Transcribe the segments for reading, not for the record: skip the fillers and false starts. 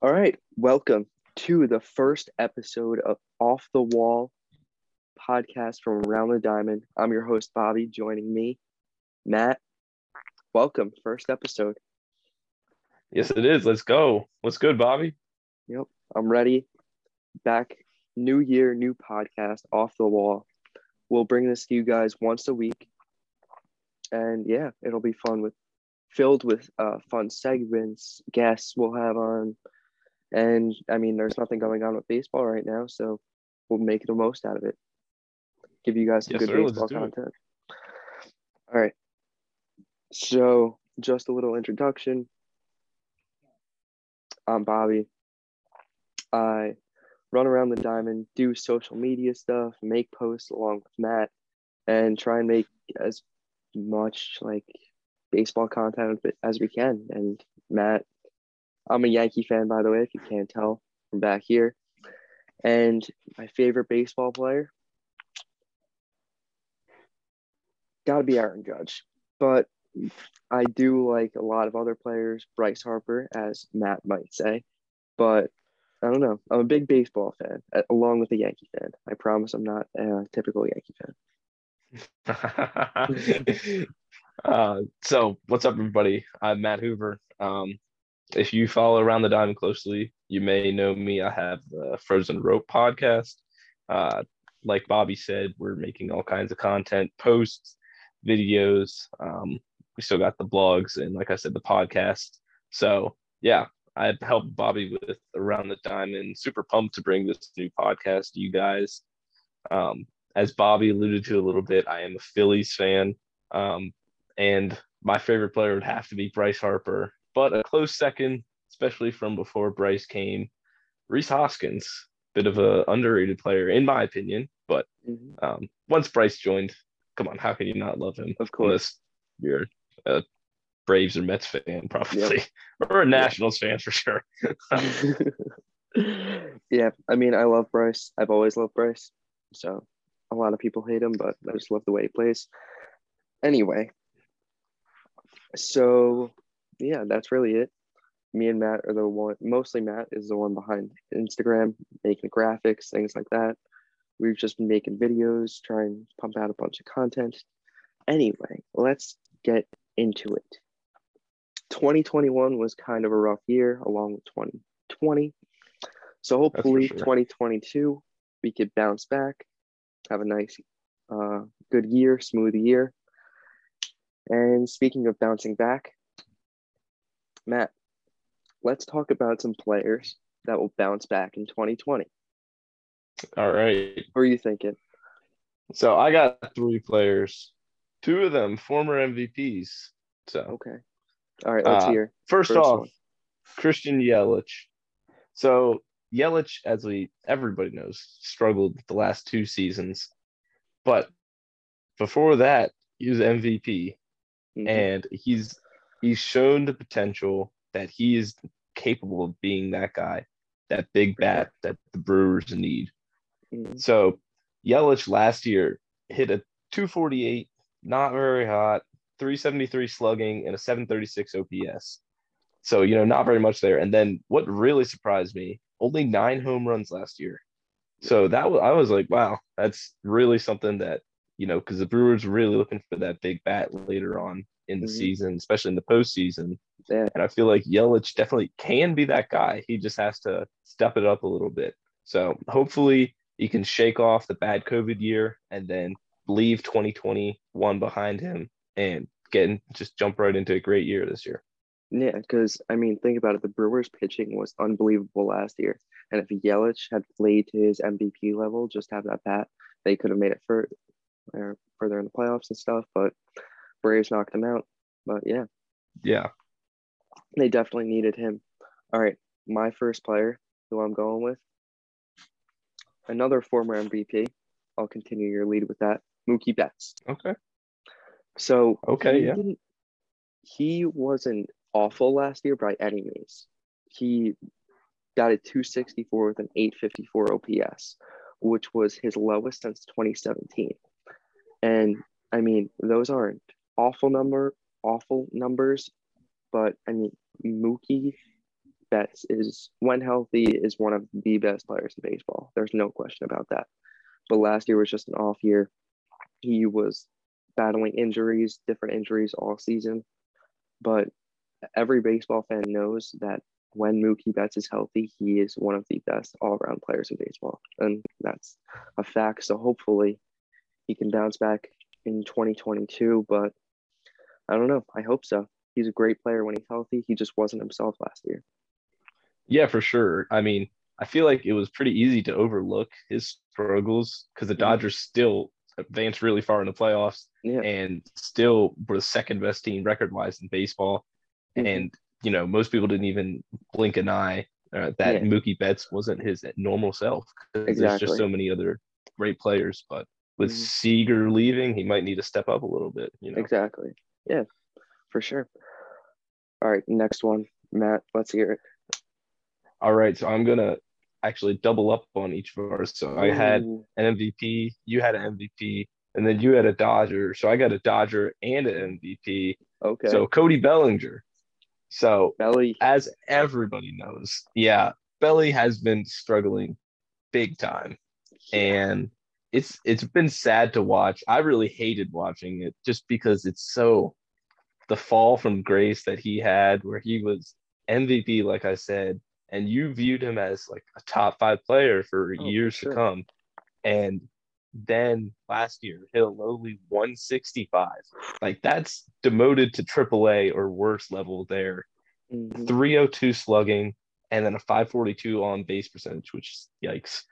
All right, welcome to the first episode of Off the Wall podcast from Around the Diamond. I'm your host, Bobby. Joining me, Matt. Welcome, first episode. Yes, it is. Let's go. What's good, Bobby? Yep, I'm ready. Back. New year, new podcast, Off the Wall. We'll bring this to you guys once a week. And yeah, it'll be fun filled with fun segments, guests we'll have on. And I mean, there's nothing going on with baseball right now, so we'll make the most out of it. Give you guys some good baseball content. All right. So just a little introduction. I'm Bobby. I run around the diamond, do social media stuff, make posts along with Matt, and try and make as much like baseball content as we can. And Matt, I'm a Yankee fan, by the way, if you can't tell from back here. And my favorite baseball player, gotta be Aaron Judge. But I do like a lot of other players, Bryce Harper, as Matt might say. But I don't know. I'm a big baseball fan, along with a Yankee fan. I promise I'm not a typical Yankee fan. So what's up, everybody? I'm Matt Hoover. If you follow Around the Diamond closely, you may know me. I have the Frozen Rope podcast. Like Bobby said, we're making all kinds of content, posts, videos. We still got the blogs and, like I said, the podcast. So, yeah. I helped Bobby with Around the Diamond. Super pumped to bring this new podcast to you guys. As Bobby alluded to a little bit, I am a Phillies fan. And my favorite player would have to be Bryce Harper. But a close second, especially from before Bryce came, Rhys Hoskins, bit of an underrated player, in my opinion. But once Bryce joined, come on, how can you not love him? Of course. Unless you're Braves or Mets fan, probably, or a Nationals fan for sure. Yeah, I mean, I love Bryce. I've always loved Bryce. So a lot of people hate him, but I just love the way he plays. Anyway, so yeah, that's really it. Me and Matt are the one, mostly Matt is the one behind Instagram, making graphics, things like that. We've just been making videos, trying to pump out a bunch of content. Anyway, let's get into it. 2021 was kind of a rough year, along with 2020. So hopefully 2022, we could bounce back, have a nice, good year, smooth year. And speaking of bouncing back, Matt, let's talk about some players that will bounce back in 2020. All right. What are you thinking? So I got three players, two of them former MVPs. So okay. All right, let's hear. First off, Christian Yelich. So Yelich, as everybody knows, struggled the last two seasons. But before that, he was MVP. Mm-hmm. And he's shown the potential that he is capable of being that guy, that big bat that the Brewers need. Mm-hmm. So Yelich last year hit a 248, not very hot, 373 slugging and a 736 OPS. So, you know, not very much there. And then what really surprised me, only 9 home runs last year. So I was like, wow, that's really something that, you know, because the Brewers were really looking for that big bat later on in the season, especially in the postseason. Yeah. And I feel like Yelich definitely can be that guy. He just has to step it up a little bit. So hopefully he can shake off the bad COVID year and then leave 2021 behind him and just jump right into a great year this year. Yeah, because, I mean, think about it. The Brewers' pitching was unbelievable last year. And if Yelich had played to his MVP level, just have that bat, they could have made it further in the playoffs and stuff. But Braves knocked him out. But, yeah. Yeah. They definitely needed him. All right, my first player, who I'm going with, another former MVP. I'll continue your lead with that. Mookie Betts. Okay. So he wasn't awful last year by any means. He got a 264 with an 854 OPS, which was his lowest since 2017. And I mean, those aren't awful numbers, but I mean, Mookie Betts is, when healthy, is one of the best players in baseball. There's no question about that. But last year was just an off year. He was battling injuries, different injuries all season. But every baseball fan knows that when Mookie Betts is healthy, he is one of the best all-around players in baseball. And that's a fact. So hopefully he can bounce back in 2022. But I don't know. I hope so. He's a great player when he's healthy. He just wasn't himself last year. Yeah, for sure. I mean, I feel like it was pretty easy to overlook his struggles because the Dodgers still advanced really far in the playoffs and still were the second best team record-wise in baseball. Mm-hmm. And, you know, most people didn't even blink an eye that Mookie Betts wasn't his normal self. There's just so many other great players. But with Seager leaving, he might need to step up a little bit, you know. Exactly. Yeah, for sure. All right, next one. Matt, let's hear it. All right, so I'm going to actually double up on each of ours. So I had an MVP, you had an MVP, and then you had a Dodger. So I got a Dodger and an MVP. Okay. So Cody Bellinger. So Belly, as everybody knows, Belly has been struggling big time. And it's been sad to watch. I really hated watching it just because it's so the fall from grace that he had where he was MVP, like I said. And you viewed him as like a top five player for years to come. And then last year, hit a lowly 165. Like that's demoted to AAA or worse level there. 302 slugging and then a 542 on base percentage, which is yikes.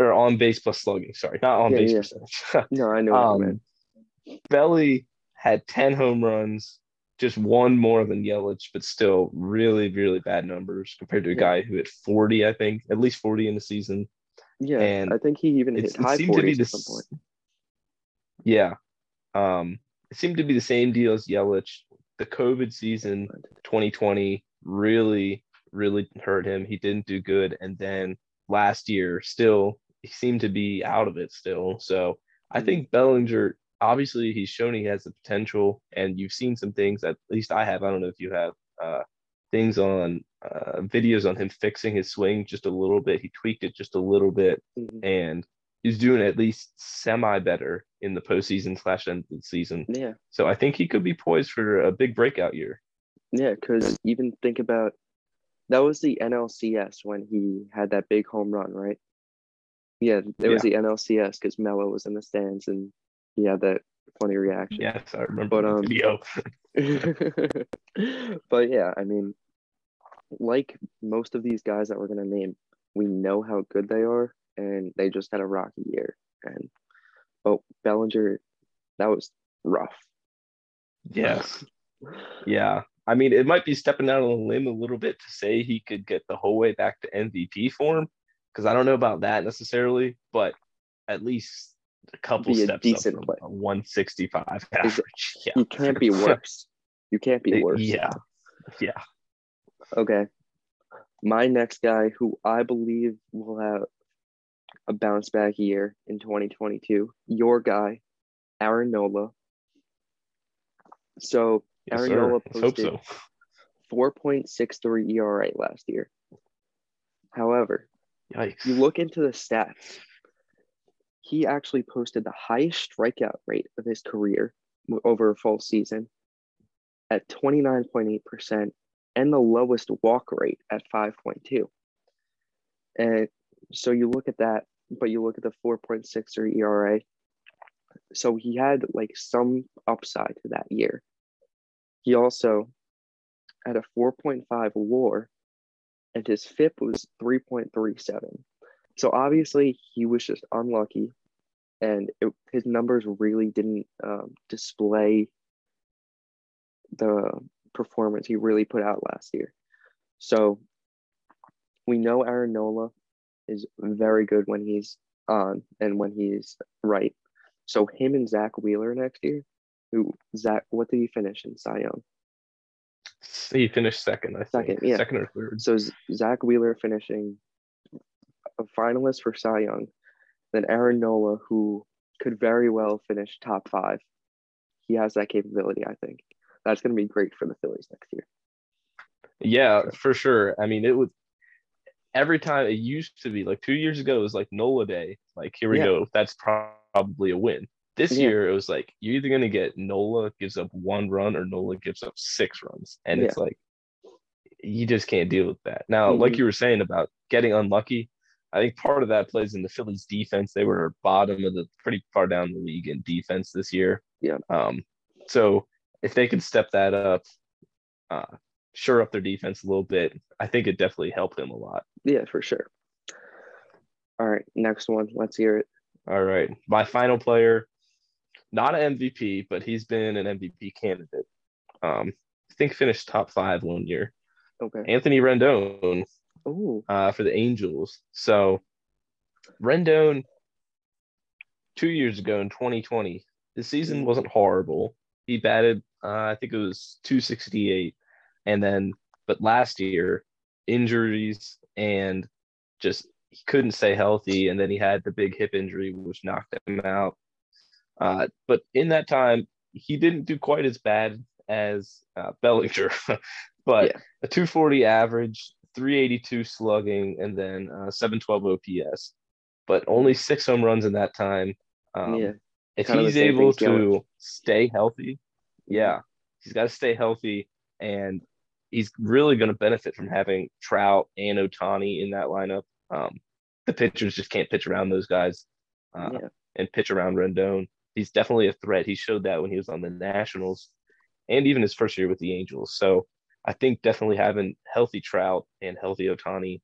Or on base plus slugging. Sorry, not on base percentage. No, I know what you mean. Belly had 10 home runs. Just one more than Yelich, but still really, really bad numbers compared to a guy who hit 40, I think, at least 40 in the season. Yeah, and I think he even hit high 40s at some point. Yeah. It seemed to be the same deal as Yelich. The COVID season, 2020, really, really hurt him. He didn't do good. And then last year, still, he seemed to be out of it still. So I think Bellinger – obviously, he's shown he has the potential, and you've seen some things, at least I have. I don't know if you have things on videos on him fixing his swing just a little bit. He tweaked it just a little bit, and he's doing at least semi-better in the postseason / end of the season. Yeah. So I think he could be poised for a big breakout year. Yeah, because even think about – that was the NLCS when he had that big home run, right? Yeah, it was the NLCS because Melo was in the stands and – yeah, that funny reaction. Yes, I remember the video. But yeah, I mean, like most of these guys that we're going to name, we know how good they are, and they just had a rocky year. And Bellinger, that was rough. Yes. Yeah. I mean, it might be stepping out on a limb a little bit to say he could get the whole way back to MVP form, because I don't know about that necessarily, but at least a couple steps decent up from a 165 average. Yeah. You can't be worse. Yeah. Yeah. Okay. My next guy, who I believe will have a bounce back year in 2022, your guy, Aaron Nola. So Nola posted 4.63 ERA last year. However, you look into the stats. He actually posted the highest strikeout rate of his career over a full season at 29.8% and the lowest walk rate at 5.2. And so you look at that, but you look at the 4.63 ERA. So he had like some upside to that year. He also had a 4.5 WAR and his FIP was 3.37. So obviously he was just unlucky, and his numbers really didn't display the performance he really put out last year. So we know Aaron Nola is very good when he's on and when he's right. So him and Zach Wheeler next year. Zach, what did he finish in Cy Young? He finished second, I think. Second or third. So Zach Wheeler finishing a finalist for Cy Young, than Aaron Nola, who could very well finish top five. He has that capability, I think. That's going to be great for the Phillies next year. Yeah, for sure. I mean, it was every time it used to be like 2 years ago, it was like Nola Day. Like, here we go. That's probably a win. This year, it was like, you're either going to get Nola gives up one run or Nola gives up six runs. And it's like, you just can't deal with that. Now, like you were saying about getting unlucky, I think part of that plays in the Phillies defense. They were bottom of the pretty far down the league in defense this year. Yeah. So if they could step that up, shore up their defense a little bit, I think it definitely helped them a lot. Yeah, for sure. All right, next one. Let's hear it. All right. My final player, not an MVP, but he's been an MVP candidate. I think finished top five 1 year. Okay. Anthony Rendon for the Angels. So Rendon, 2 years ago in 2020, his season wasn't horrible. He batted, I think it was .268. And then, but last year, injuries and just he couldn't stay healthy. And then he had the big hip injury, which knocked him out. But in that time, he didn't do quite as bad as Bellinger, but a 240 average, 382 slugging, and then 712 OPS. But only six home runs in that time. If he's able to stay healthy, he's got to stay healthy. And he's really going to benefit from having Trout and Ohtani in that lineup. The pitchers just can't pitch around those guys and pitch around Rendon. He's definitely a threat. He showed that when he was on the Nationals and even his first year with the Angels. So I think definitely having healthy Trout and healthy Ohtani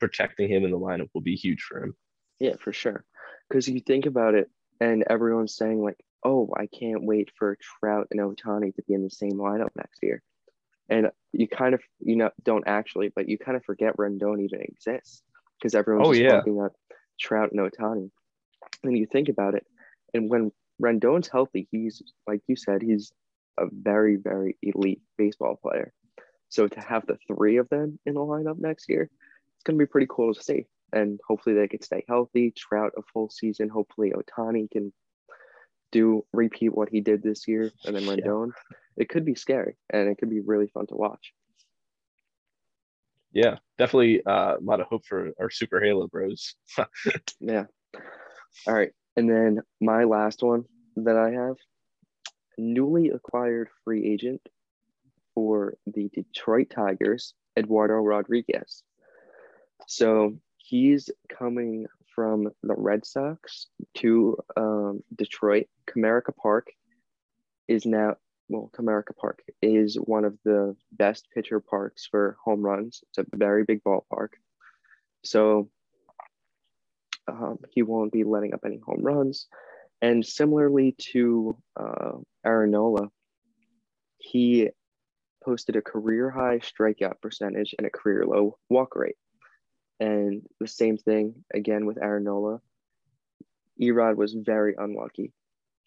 protecting him in the lineup will be huge for him. Yeah, for sure. Because you think about it and everyone's saying like, oh, I can't wait for Trout and Ohtani to be in the same lineup next year. And you kind of, you know, don't actually, but you kind of forget Rendon even exists because everyone's just talking about Trout and Ohtani. And you think about it, and when Rendon's healthy, he's, like you said, he's a very, very elite baseball player. So to have the three of them in the lineup next year, it's going to be pretty cool to see. And hopefully they can stay healthy, Trout a full season, hopefully Ohtani can repeat what he did this year, and then Rendon. It could be scary, and it could be really fun to watch. Yeah, definitely a lot of hope for our Super Halo Bros. Yeah. All right, and then my last one that I have, newly acquired free agent for the Detroit Tigers, Eduardo Rodriguez. So he's coming from the Red Sox to Detroit. Comerica Park is one of the best pitcher parks for home runs. It's a very big ballpark. So he won't be letting up any home runs. And similarly to Aaron Nola, he posted a career-high strikeout percentage and a career-low walk rate. And the same thing, again, with Aaron Nola. Erod was very unlucky.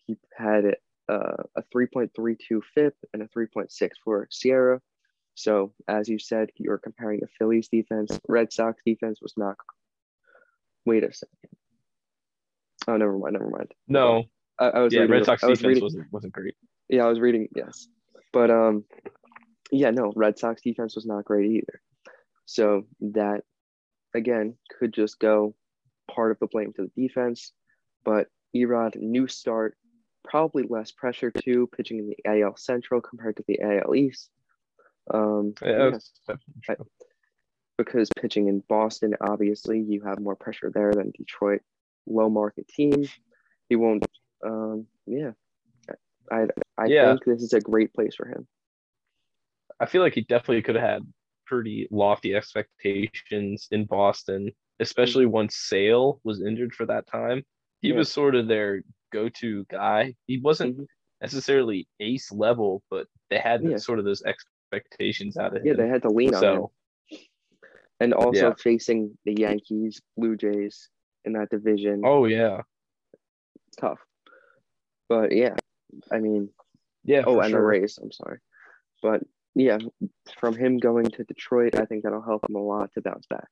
He had a 3.32 FIP and a 3.6 for Sierra. So, as you said, you're comparing the Phillies defense. Red Sox defense was not – wait a second. Oh, never mind. No. Red Sox defense wasn't great. Yeah, I was reading – yes. But, Red Sox defense was not great either. So, that – again, could just go part of the blame to the defense, but Erod, new start, probably less pressure too, pitching in the AL Central compared to the AL East. Because pitching in Boston, obviously, you have more pressure there than Detroit. Low market team, he won't. I think this is a great place for him. I feel like he definitely could have had pretty lofty expectations in Boston, especially once Sale was injured for that time. He was sort of their go-to guy. He wasn't necessarily ace level, but they had sort of those expectations out of him. Yeah, they had to lean on him. And also facing the Yankees, Blue Jays in that division. Oh, yeah. It's tough. But, the Rays, I'm sorry. But, yeah, from him going to Detroit, I think that'll help him a lot to bounce back.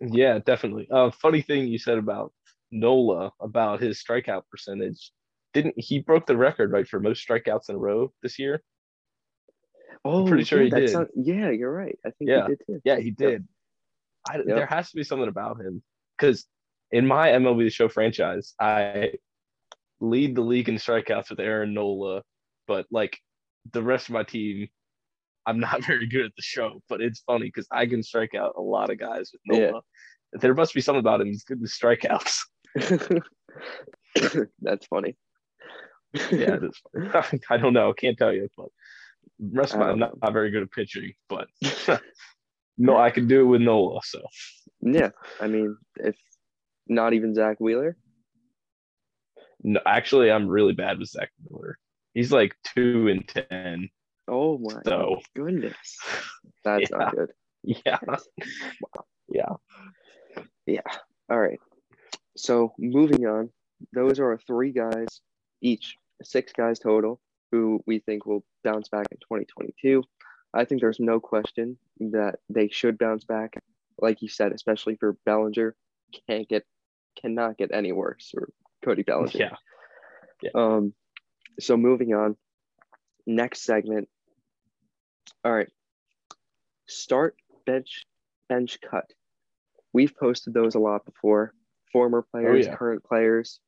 Yeah, definitely. Funny thing you said about Nola, about his strikeout percentage. Didn't he broke the record, right, for most strikeouts in a row this year? Oh, I'm pretty sure he did. Yeah, you're right. I think he did too. Yeah, he did. Yep. There has to be something about him, because in my MLB The Show franchise, I lead the league in strikeouts with Aaron Nola, but like the rest of my team, I'm not very good at the show. But it's funny because I can strike out a lot of guys with Nola. Yeah. There must be something about him. He's good with strikeouts. That's funny. Yeah, it is funny. I don't know. I can't tell you, but the rest of my, I'm not very good at pitching, but no, I can do it with Nola. So yeah, I mean, if not even Zach Wheeler. No, actually, I'm really bad with Zach Wheeler. He's like 2-10. Oh my goodness, that's not good. Yeah, wow. Yeah. All right. So moving on, those are our three guys each, six guys total, who we think will bounce back in 2022. I think there's no question that they should bounce back. Like you said, especially for Bellinger, cannot get any worse, or Cody Bellinger. Yeah. So moving on, next segment. All right. Start, bench, cut. We've posted those a lot before. Former players, current players.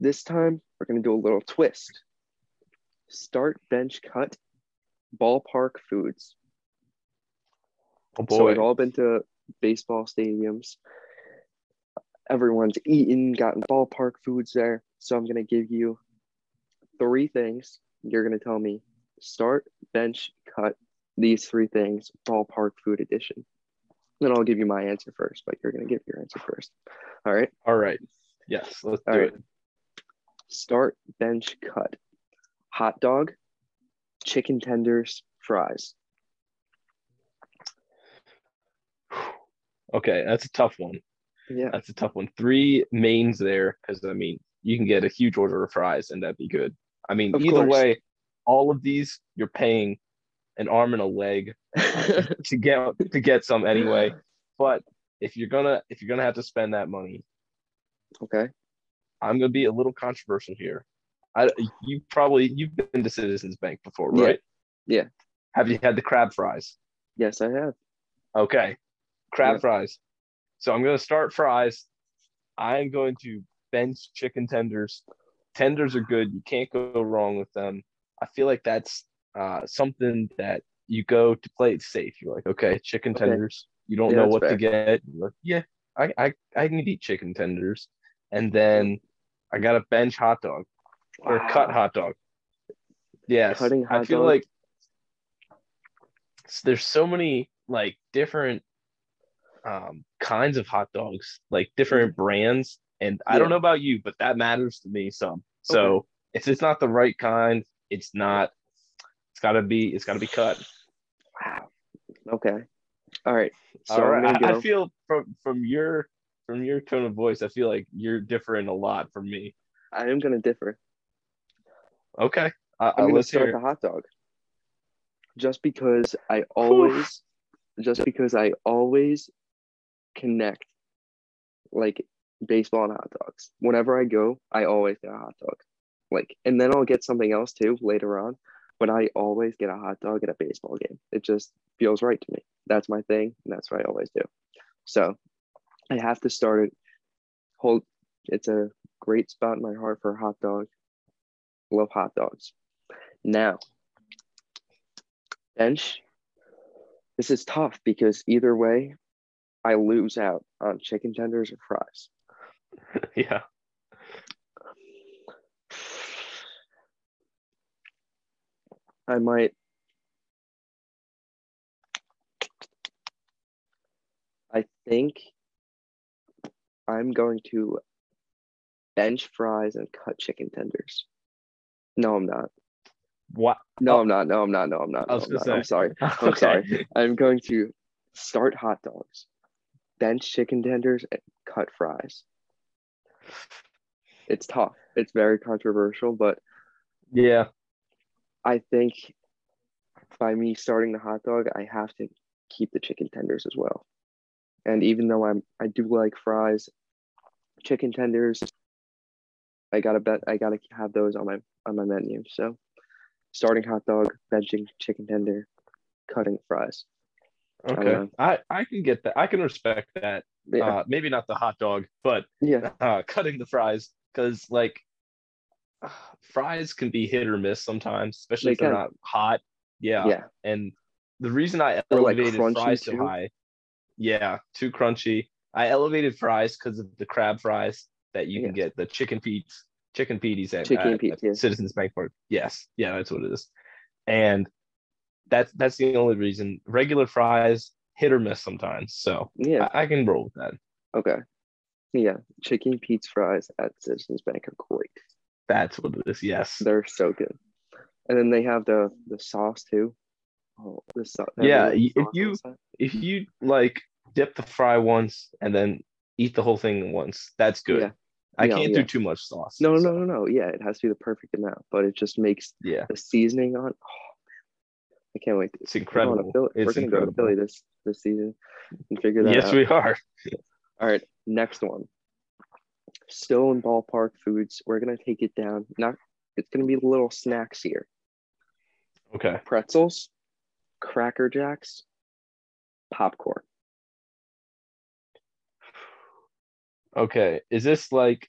This time, we're going to do a little twist. Start, bench, cut, ballpark foods. Oh boy. So we've all been to baseball stadiums. Everyone's eaten, gotten ballpark foods there. So I'm going to give you three things. You're going to tell me start, bench, cut, these three things, ballpark food edition. Then I'll give you my answer first, but you're going to give your answer first. All right? All right. Yes, let's do it. Start, bench, cut. Hot dog, chicken tenders, fries. Okay, that's a tough one. Yeah. That's a tough one. Three mains there, because, I mean, you can get a huge order of fries, and that'd be good. I mean, either way, all of these, you're paying an arm and a leg to get some anyway. But if you're gonna have to spend that money, okay, I'm gonna be a little controversial here. You've been to Citizens Bank before, right? Yeah. Have you had the crab fries? Yes, I have. Okay, crab fries. So I'm gonna start fries. I'm going to bench chicken tenders. Tenders are good. You can't go wrong with them. I feel like that's something that you go to play it safe. You're like, okay, chicken tenders. You don't know what to get. You're like, I can eat chicken tenders. And then I got a bench hot dog or cut hot dog. Yes. I feel like there's so many like different kinds of hot dogs, like different brands. And I don't know about you, but that matters to me some. So if it's not the right kind, it's gotta be cut. Wow. Okay. All right. So I feel from your tone of voice, I feel like you're differing a lot from me. I am gonna differ. Okay. I'm gonna start the hot dog. Just because I always connect like baseball and hot dogs. Whenever I go, I always get a hot dog. Like, and then I'll get something else too later on, but I always get a hot dog at a baseball game. It just feels right to me. That's my thing, and that's what I always do. So I have to start it. It's a great spot in my heart for a hot dog. Love hot dogs. Now, bench. This is tough because either way, I lose out on chicken tenders or fries. Yeah. I think I'm going to bench fries and cut chicken tenders. No, I'm not. What? No, I'm not. No, I'm not. No, I'm not. I'm sorry. I'm sorry. I'm going to start hot dogs, bench chicken tenders, and cut fries. It's tough. It's very controversial, but yeah. I think by me starting the hot dog, I have to keep the chicken tenders as well. And even though I do like fries, chicken tenders, I gotta have those on my menu. So starting hot dog, benching chicken tender, cutting fries. Okay, I can get that. I can respect that. Yeah. Maybe not the hot dog, but yeah, cutting the fries, because like fries can be hit or miss sometimes, especially if they're not hot. Yeah. And the reason I elevated fries so high, too crunchy. I elevated fries because of the crab fries that you can get, the Chickie's Pete's at Citizens Bank Park. Yes, that's what it is, and that's the only reason. Regular fries hit or miss sometimes, so I can roll with that. Okay, Chickie's Pete's fries at Citizens Bank are great. That's what it is. Yes, they're so good, and then they have the sauce too. Oh, the sauce. If you like dip the fry once and then eat the whole thing once, that's good. Yeah. I can't do too much sauce. No. Yeah, it has to be the perfect amount, but it just makes the seasoning on. Oh, I can't wait. It's incredible. We're going to go to Philly this season and figure that out. Yes, we are. All right, next one. Still in ballpark foods. We're going to take it down. It's going to be little snacks here. Okay. Pretzels, Cracker Jacks, popcorn. Okay, is this like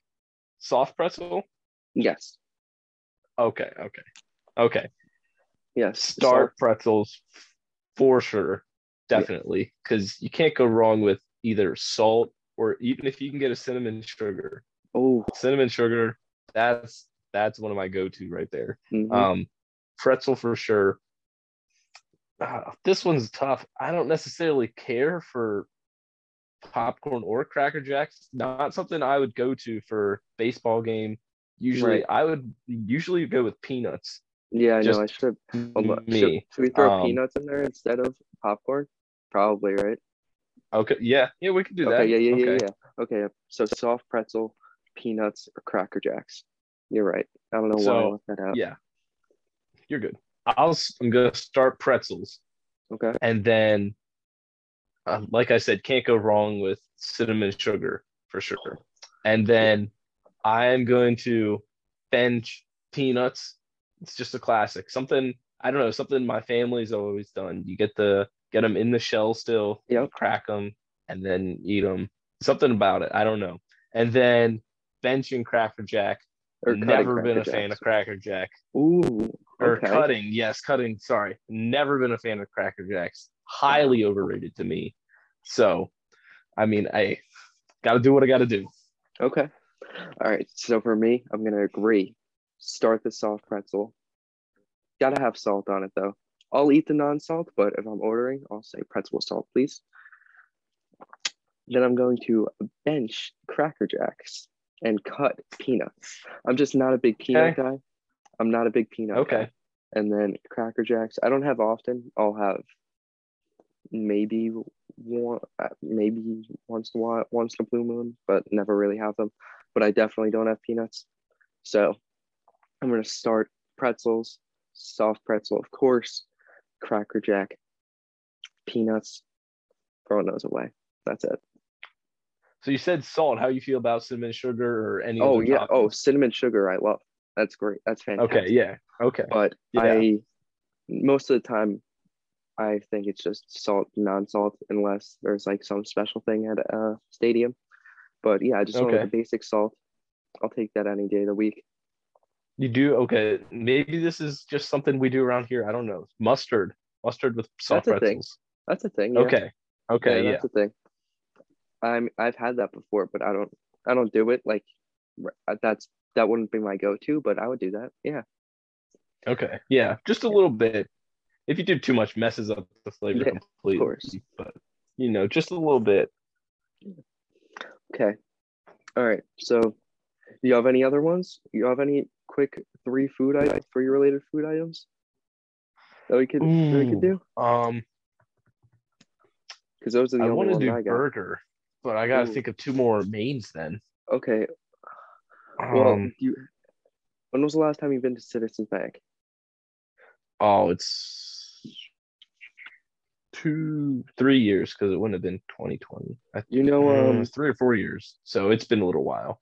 soft pretzel? Yes. Okay. Yes. Start pretzels for sure, definitely, because you can't go wrong with either salt or even if you can get a cinnamon sugar. Oh, cinnamon sugar, that's one of my go-to right there. Mm-hmm. Pretzel for sure. This one's tough. I don't necessarily care for popcorn or Cracker Jacks, not something I would go to for baseball game. Usually, I would usually go with peanuts. Yeah, I know. I should. Should we throw peanuts in there instead of popcorn? Probably, right? Okay. Yeah, we can do that. Yeah. Okay. So soft pretzel, peanuts, or Cracker Jacks. You're right. I don't know why I left that out. Yeah, you're good. I'm gonna start pretzels. Okay. And then, like I said, can't go wrong with cinnamon sugar for sure. And then I am going to bench peanuts. It's just a classic. Something my family's always done. You get them in the shell still, crack them, and then eat them. Something about it. I don't know. And then benching Cracker Jack. Never been a fan of Cracker Jack. Ooh. Or cutting. Yes, cutting. Sorry. Never been a fan of Cracker Jacks. Highly overrated to me. So, I mean, I got to do what I got to do. Okay. All right. So, for me, I'm going to agree. Start the soft pretzel. Got to have salt on it, though. I'll eat the non-salt, but if I'm ordering, I'll say pretzel salt, please. Then I'm going to bench Cracker Jacks and cut peanuts. I'm just not a big peanut guy. I'm not a big peanut guy. And then Cracker Jacks, I don't have often. I'll have maybe once in a blue moon, but never really have them. But I definitely don't have peanuts. So I'm going to start pretzels, soft pretzel, of course, Cracker Jack, peanuts, throwing those away. That's it. So you said salt. How you feel about cinnamon sugar or any other topics? Oh, cinnamon sugar I love. That's great. That's fantastic. Okay. But most of the time, I think it's just salt, non-salt, unless there's like some special thing at a stadium. But I just want the basic salt. I'll take that any day of the week. You do? Okay. Maybe this is just something we do around here. I don't know. Mustard with soft pretzels. That's a thing. Yeah. Okay. Yeah, that's a thing. I've had that before, but I don't do it. Like that wouldn't be my go-to, but I would do that. Yeah. Okay. Yeah. Just a little bit. If you do too much, messes up the flavor completely. Of course. But, just a little bit. Okay. All right. So, do you have any other ones? You have any quick three-related food items that we could do? Because those are the only ones I got. I want to do burger, but I got to think of two more mains then. Okay. Well, when was the last time you've been to Citizens Bank? Oh, it's 3 years because it wouldn't have been 2020. You know, 3 or 4 years. So it's been a little while.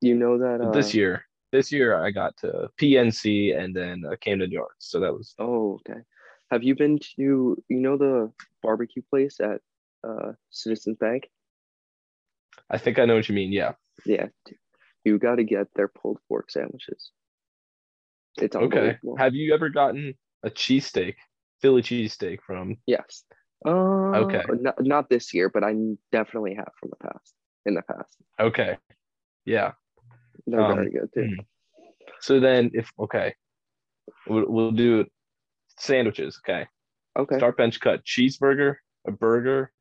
You know that this year I got to PNC and then Camden Yards. So that was. Oh, okay. Have you been to the barbecue place at Citizens Bank? I think I know what you mean. Yeah. Yeah. You got to get their pulled pork sandwiches. It's okay. Have you ever gotten a cheesesteak, Philly cheesesteak from? Yes. Okay. Not this year, but I definitely have from the past. In the past. Okay. Yeah. They're very good too. So then, we'll do sandwiches. Okay. Okay. Start, bench, cut. Cheeseburger, a burger,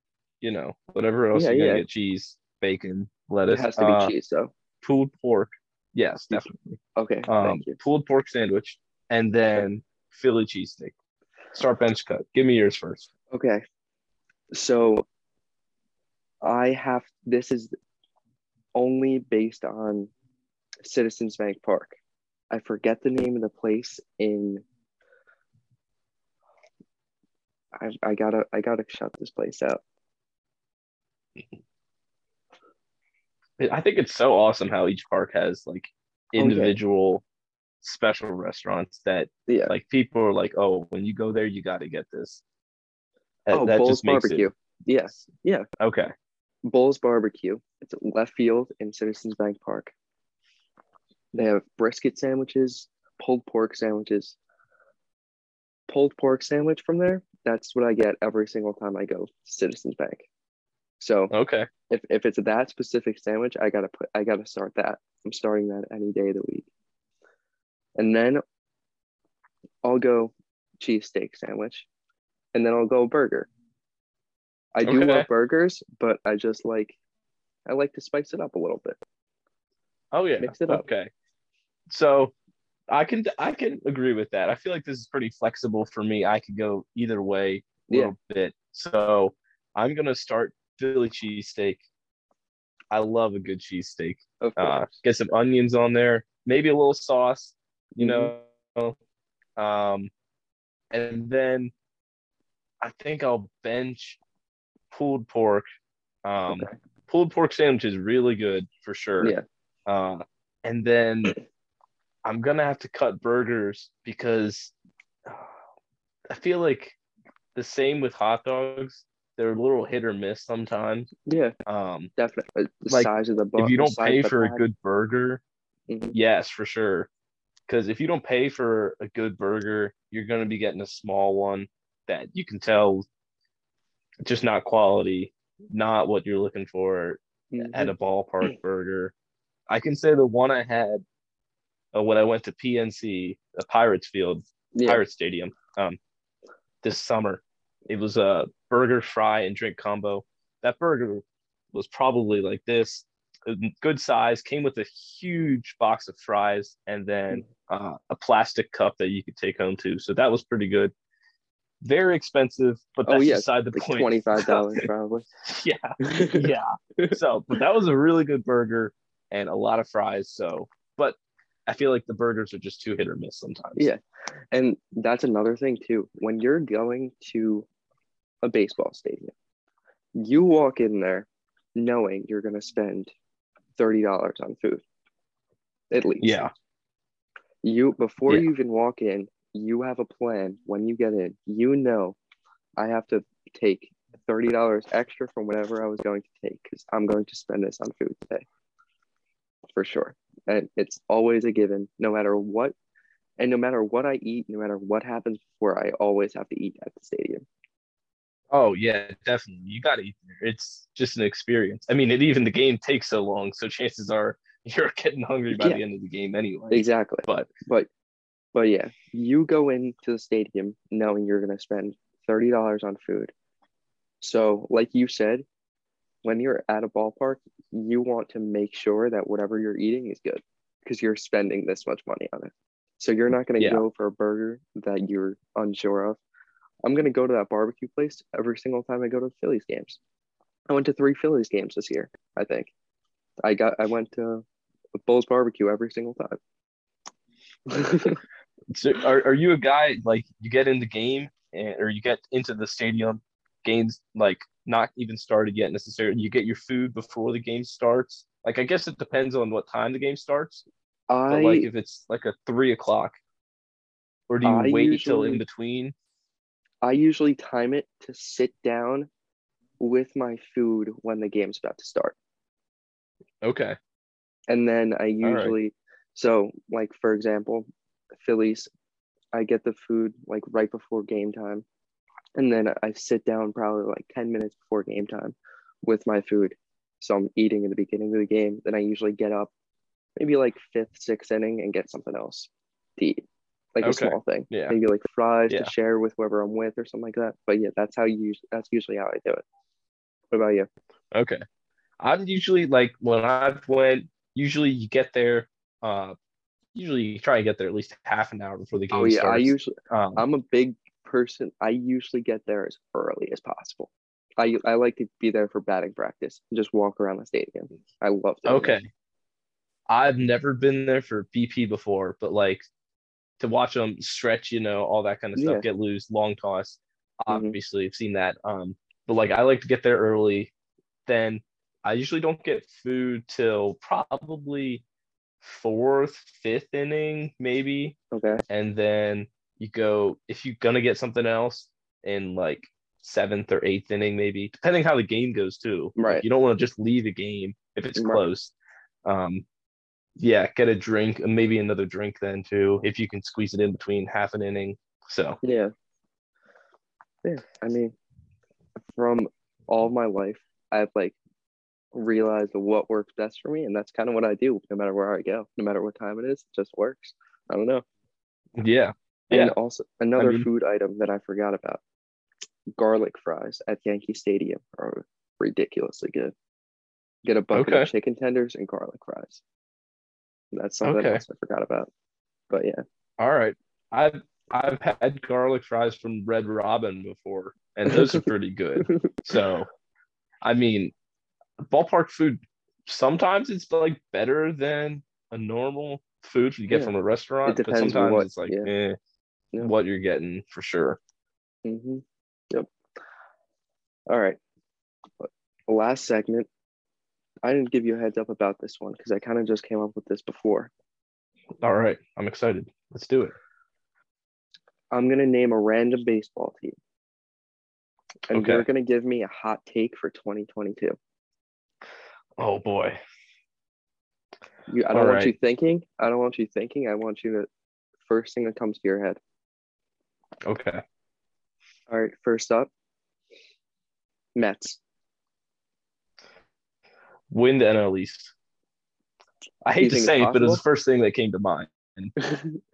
whatever else you're gonna get. Cheese, bacon, lettuce. It has to be cheese though. Pulled pork. Yes, definitely. Okay. Thank you. Pulled pork sandwich and then Philly cheesesteak. Start, bench, cut. Give me yours first. Okay. So this is only based on Citizens Bank Park. I forget the name of the place in. I gotta shut this place out. I think it's so awesome how each park has like individual special restaurants that like people are like, oh, when you go there, you got to get this. That Bulls Barbecue. Yes. Yeah. Okay. Bulls Barbecue. It's left field in Citizens Bank Park. They have brisket sandwiches, pulled pork sandwiches. Pulled pork sandwich from there. That's what I get every single time I go to Citizens Bank. So if it's that specific sandwich, I gotta start that. I'm starting that any day of the week. And then I'll go cheesesteak sandwich, and then I'll go burger. I do love burgers, but I like to spice it up a little bit. Oh yeah, mix it up. Okay, so I can agree with that. I feel like this is pretty flexible for me. I could go either way a little bit. So I'm gonna start Philly cheesesteak. I love a good cheesesteak. Get some onions on there, maybe a little sauce, and then I think I'll bench pulled pork. Pulled pork sandwich is really good for sure. Yeah. And then I'm gonna have to cut burgers because I feel like the same with hot dogs. They're a little hit or miss sometimes. Yeah, definitely. The size of the bun. If you don't pay for a good burger, yes, for sure. Because if you don't pay for a good burger, you're going to be getting a small one that you can tell just not quality, not what you're looking for at a ballpark burger. I can say the one I had when I went to PNC, the Pirates Stadium, this summer. It was a burger, fry, and drink combo. That burger was probably like this. Good size. Came with a huge box of fries and then a plastic cup that you could take home too. So that was pretty good. Very expensive, but that's beside the point. $25 probably. Yeah. So, but that was a really good burger and a lot of fries. So, but I feel like the burgers are just too hit or miss sometimes. Yeah. And that's another thing too. When you're going to a baseball stadium, you walk in there knowing you're going to spend $30 on food, at least. Yeah. Before you even walk in, you have a plan. When you get in, I have to take $30 extra from whatever I was going to take because I'm going to spend this on food today. For sure. And it's always a given, no matter what. And no matter what I eat, no matter what happens before, I always have to eat at the stadium. Oh, yeah, definitely. You got to eat there. It's just an experience. I mean, even the game takes so long, so chances are you're getting hungry by the end of the game anyway. Exactly. But yeah, you go into the stadium knowing you're going to spend $30 on food. So, like you said, when you're at a ballpark, you want to make sure that whatever you're eating is good because you're spending this much money on it. So you're not going to go for a burger that you're unsure of. I'm going to go to that barbecue place every single time I go to the Phillies games. I went to 3 Phillies games this year, I think. I went to Bulls Barbecue every single time. So are you a guy, like, you get in the game or you get into the stadium games like not even started yet necessarily. You get your food before the game starts. Like, I guess it depends on what time the game starts. But like if it's like a 3 o'clock, or do you wait until in between? I usually time it to sit down with my food when the game's about to start. Okay. And then I usually, so like, for example, Phillies, I get the food like right before game time. And then I sit down probably like 10 minutes before game time with my food. So I'm eating in the beginning of the game. Then I usually get up maybe like fifth, sixth inning and get something else to eat. Like a small thing. Yeah. Maybe like fries to share with whoever I'm with or something like that. But yeah, that's usually how I do it. What about you? Okay. I'm usually like when I've went, usually you get there, usually you try and get there at least half an hour before the game starts. Oh yeah, I usually, I'm a big person. I usually get there as early as possible. I like to be there for batting practice and just walk around the stadium. I love that. Okay. I've never been there for BP before, but like to watch them stretch, you know, all that kind of stuff, get loose, long toss. Obviously, I've seen that. But like I like to get there early. Then I usually don't get food till probably fourth, fifth inning, maybe. Okay. And then you go, if you're gonna get something else in like seventh or eighth inning, maybe, depending how the game goes too. Right. Like you don't want to just leave a game if it's close. Yeah, get a drink, maybe another drink then too, if you can squeeze it in between half an inning. So yeah. I mean, from all my life, I've like realized what works best for me, and that's kind of what I do. No matter where I go, no matter what time it is, it just works. I don't know. Yeah, and also another food item that I forgot about: garlic fries at Yankee Stadium are ridiculously good. Get a bucket of chicken tenders and garlic fries. That's something else I forgot about. But yeah. All right. I've had garlic fries from Red Robin before, and those are pretty good. So, I mean, ballpark food, sometimes it's like better than a normal food you get from a restaurant. But sometimes it's like what you're getting for sure. Mm-hmm. Yep. All right. Last segment. I didn't give you a heads up about this one because I kind of just came up with this before. All right. I'm excited. Let's do it. I'm going to name a random baseball team. And you're going to give me a hot take for 2022. Oh, boy. I don't want you thinking. I want you to first thing that comes to your head. Okay. All right. First up, Mets. Win the NL East. I hate to say it, but it was the first thing that came to mind.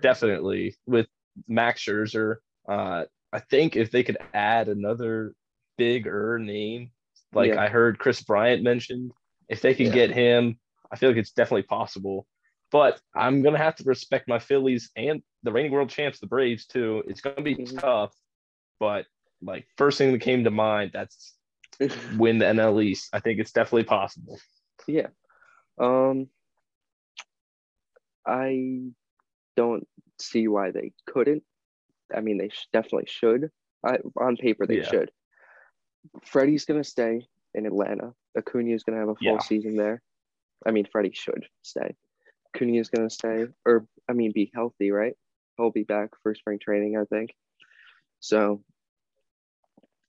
Definitely with Max Scherzer, I think if they could add another bigger name, like I heard Chris Bryant mentioned, if they could get him, I feel like it's definitely possible. But I'm gonna have to respect my Phillies and the reigning world champs, the Braves too. It's gonna be tough, but like first thing that came to mind, that's win the NL East. I think it's definitely possible. Yeah. I don't see why they couldn't. I mean, they definitely should. On paper, they should. Freddie's going to stay in Atlanta. Acuna's going to have a full season there. I mean, Freddie should stay. Acuna's going to stay, or I mean, be healthy, right? He'll be back for spring training, I think. So,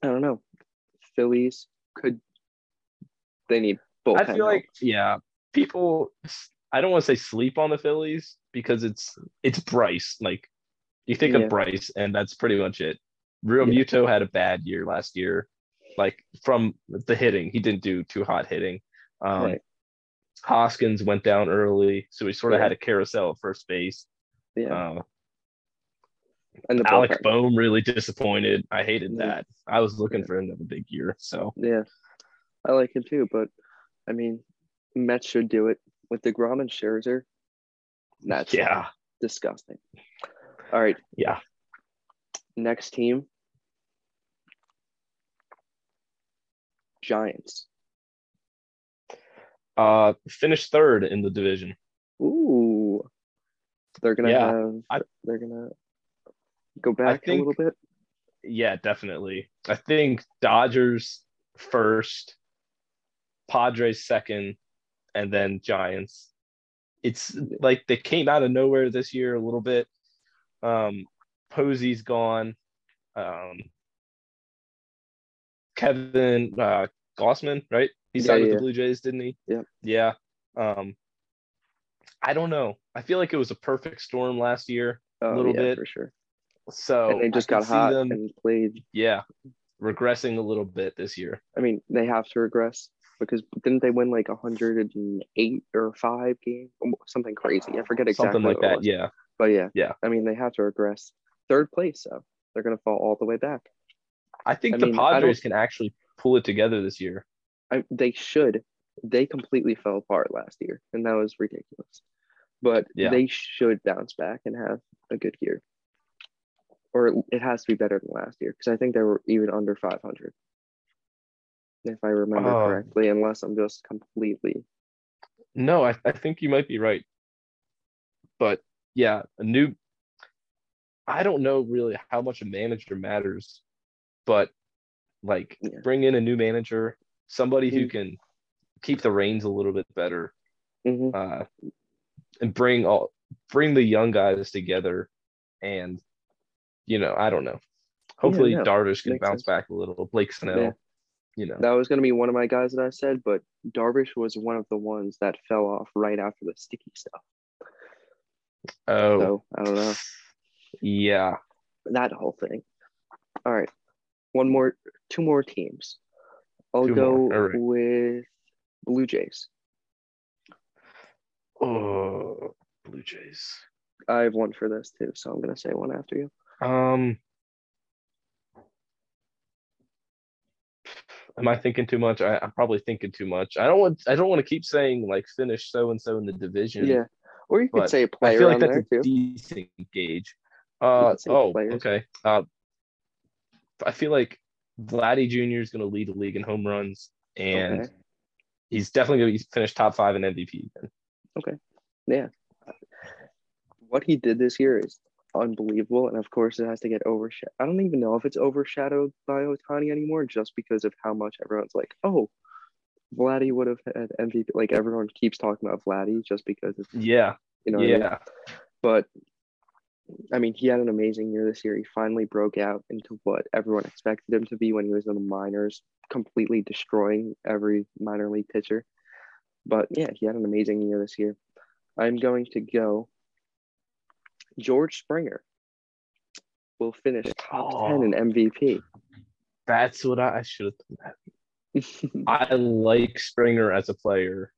I don't know. Phillies they need both. I feel like people, I don't want to say sleep on the Phillies because it's Bryce. Like you think of Bryce and that's pretty much it. Real Muto had a bad year last year, like from the hitting. He didn't do too hot hitting. Hoskins went down early, so he sort of had a carousel at first base. And the Alec Bohm really disappointed. I hated that. I was looking for another big year. So I like him too. But I mean, Mets should do it with DeGrom and Scherzer. That's disgusting. All right. Yeah. Next team, Giants. Finished third in the division. Ooh, they're gonna go back a little bit. yeah, definitely. I think Dodgers first, Padres second, and then Giants. It's like they came out of nowhere this year a little bit. Posey's gone. Kevin Gausman, right? He signed with the Blue Jays, didn't he? Yeah. I don't know. I feel like it was a perfect storm last year a little bit. For sure. So and they just got hot and played. Yeah, regressing a little bit this year. I mean, they have to regress because didn't they win like 108 or 5 games? Something crazy. I forget exactly. Something like that, yeah. But yeah. I mean, they have to regress. Third place, so they're going to fall all the way back. I think the Padres can actually pull it together this year. They should. They completely fell apart last year, and that was ridiculous. But they should bounce back and have a good year. Or it has to be better than last year because I think they were even under 500, if I remember correctly, unless I'm just completely. No, I think you might be right. But, yeah, I don't know really how much a manager matters, but, bring in a new manager, somebody who can keep the reins a little bit better and bring the young guys together and, I don't know. Hopefully Darvish can bounce back a little. Blake Snell, That was going to be one of my guys that I said, but Darvish was one of the ones that fell off right after the sticky stuff. Oh. So, I don't know. Yeah. That whole thing. All right. Two more teams. I'll go with Blue Jays. Oh, Blue Jays. I have one for this too, so I'm going to say one after you. Am I thinking too much? I'm probably thinking too much. I don't want to keep saying finish so and so in the division. Yeah, or you could say a player. I feel like that's a decent gauge. Okay. I feel like Vladdy Jr. is going to lead the league in home runs, and he's definitely going to finish top 5 in MVP. Then. Okay. Yeah. What he did this year is unbelievable, and of course it has to get overshadowed. I don't even know if it's overshadowed by Otani anymore, just because of how much everyone's like, oh, Vladdy would have had MVP. Like everyone keeps talking about Vladdy just because it's what I mean? But I mean, he had an amazing year this year. He finally broke out into what everyone expected him to be when he was in the minors, completely destroying every minor league pitcher. But yeah, he had an amazing year this year. I'm going to go George Springer will finish top 10 in MVP. That's what I should have done. I like Springer as a player.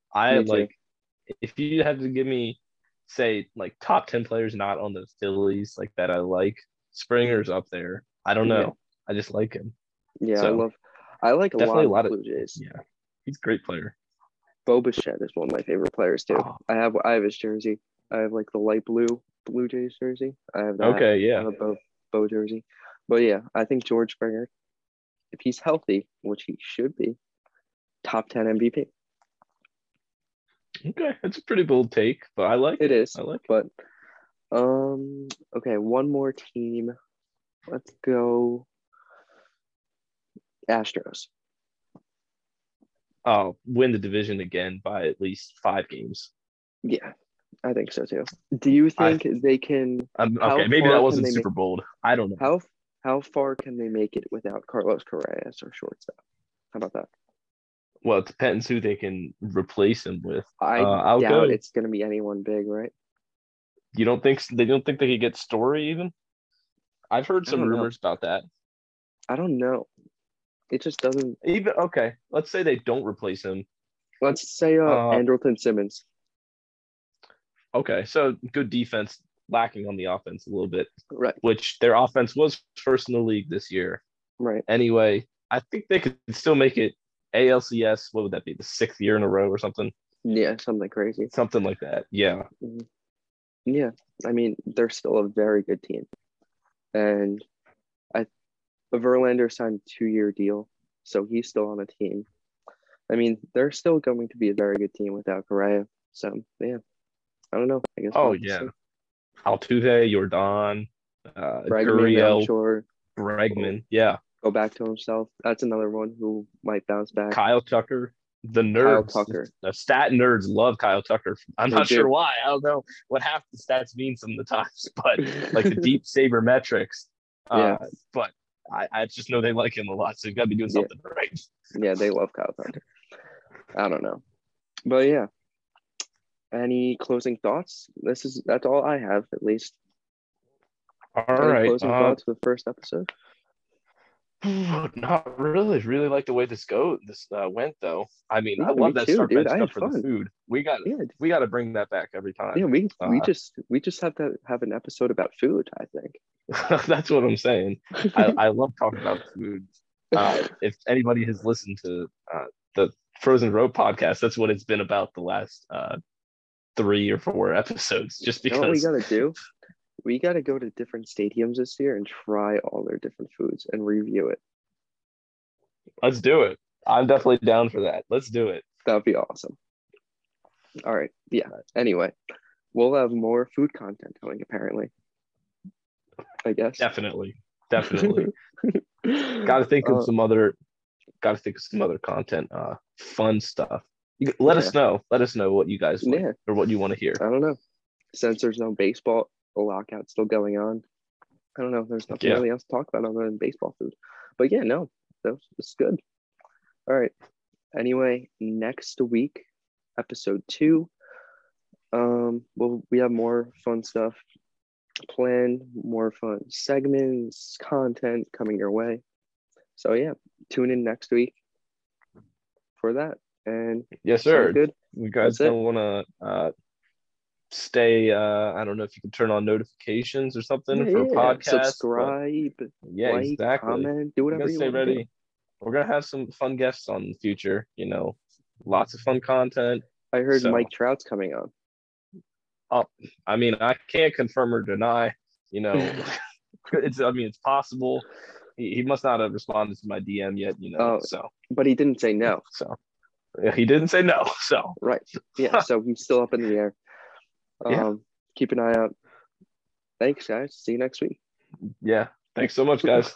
If you have to give me, say, top 10 players not on the Phillies that I like, Springer's up there. I don't know. I just like him. Yeah, so, I like a lot of Blue Jays. Yeah, he's a great player. Bo Bichette is one of my favorite players, too. Oh. I have his jersey. I have, the light Blue Jays jersey. I have that. Okay, yeah. I have a Bo jersey. But, yeah, I think George Springer, if he's healthy, which he should be, top 10 MVP. Okay, that's a pretty bold take, but I like it. It is. I like it. But, okay, one more team. Let's go Astros. I'll win the division again by at least 5 games. Yeah, I think so too. Do you think they can? Okay, maybe that wasn't super bold. I don't know. How far can they make it without Carlos Correa as their shortstop? How about that? Well, it depends who they can replace him with. I doubt it's going to be anyone big, right? You don't think they could get Story even? I've heard some rumors about that. I don't know. It just doesn't even okay. Let's say they don't replace him. Let's say Andrelton Simmons. Okay, so good defense, lacking on the offense a little bit. Right. Which their offense was first in the league this year. Right. Anyway, I think they could still make it ALCS. What would that be? The 6th year in a row or something? Yeah, something crazy. Something like that. Yeah. Yeah. I mean, they're still a very good team, and Verlander signed a 2-year deal, so he's still on a team. I mean, they're still going to be a very good team without Correa. So, yeah, I don't know. I guess. Oh, yeah. Altuve, Jordan, Gurriel, Bregman, yeah. Go back to himself. That's another one who might bounce back. Kyle Tucker. The nerds, the stat nerds love Kyle Tucker. I'm not sure why. I don't know what half the stats mean some of the times, but like the deep saber metrics. Yeah. But I just know they like him a lot, so you've got to be doing something right. Yeah, they love Kyle Tucker. I don't know. But, yeah. Any closing thoughts? That's all I have, at least. All right. Closing thoughts for the first episode? Not really. Really like the way this went though. I mean, I love that Start Bench stuff for the food. We got to bring that back every time. Yeah, we just have to have an episode about food. I think that's what I'm saying. I love talking about food. If anybody has listened to the Frozen Rope podcast, that's what it's been about the last 3 or 4 episodes. Just because what we got to do. We got to go to different stadiums this year and try all their different foods and review it. Let's do it. I'm definitely down for that. Let's do it. That'd be awesome. All right. Yeah. Anyway, we'll have more food content coming, apparently. I guess. Definitely. Got to think of some other content, fun stuff. Let us know what you guys want or what you want to hear. I don't know. Since there's no baseball, the lockout's still going on. I don't know if there's nothing really else to talk about other than baseball food. But yeah, no, that's good. All right. Anyway, next week, episode 2. We have more fun stuff planned, more fun segments, content coming your way. So yeah, tune in next week for that. And yes, sir. Good. You guys don't want to. Stay I don't know if you can turn on notifications or something for podcasts. Subscribe, like, exactly. Comment, do whatever you want. Stay ready. We're gonna have some fun guests on the future, lots of fun content. I heard Mike Trout's coming on. I mean, I can't confirm or deny, it's possible. He must not have responded to my DM yet, but he didn't say no. So right. Yeah, so he's still up in the air. Keep an eye out. Thanks, guys. See you next week. Yeah. Thanks so much, guys.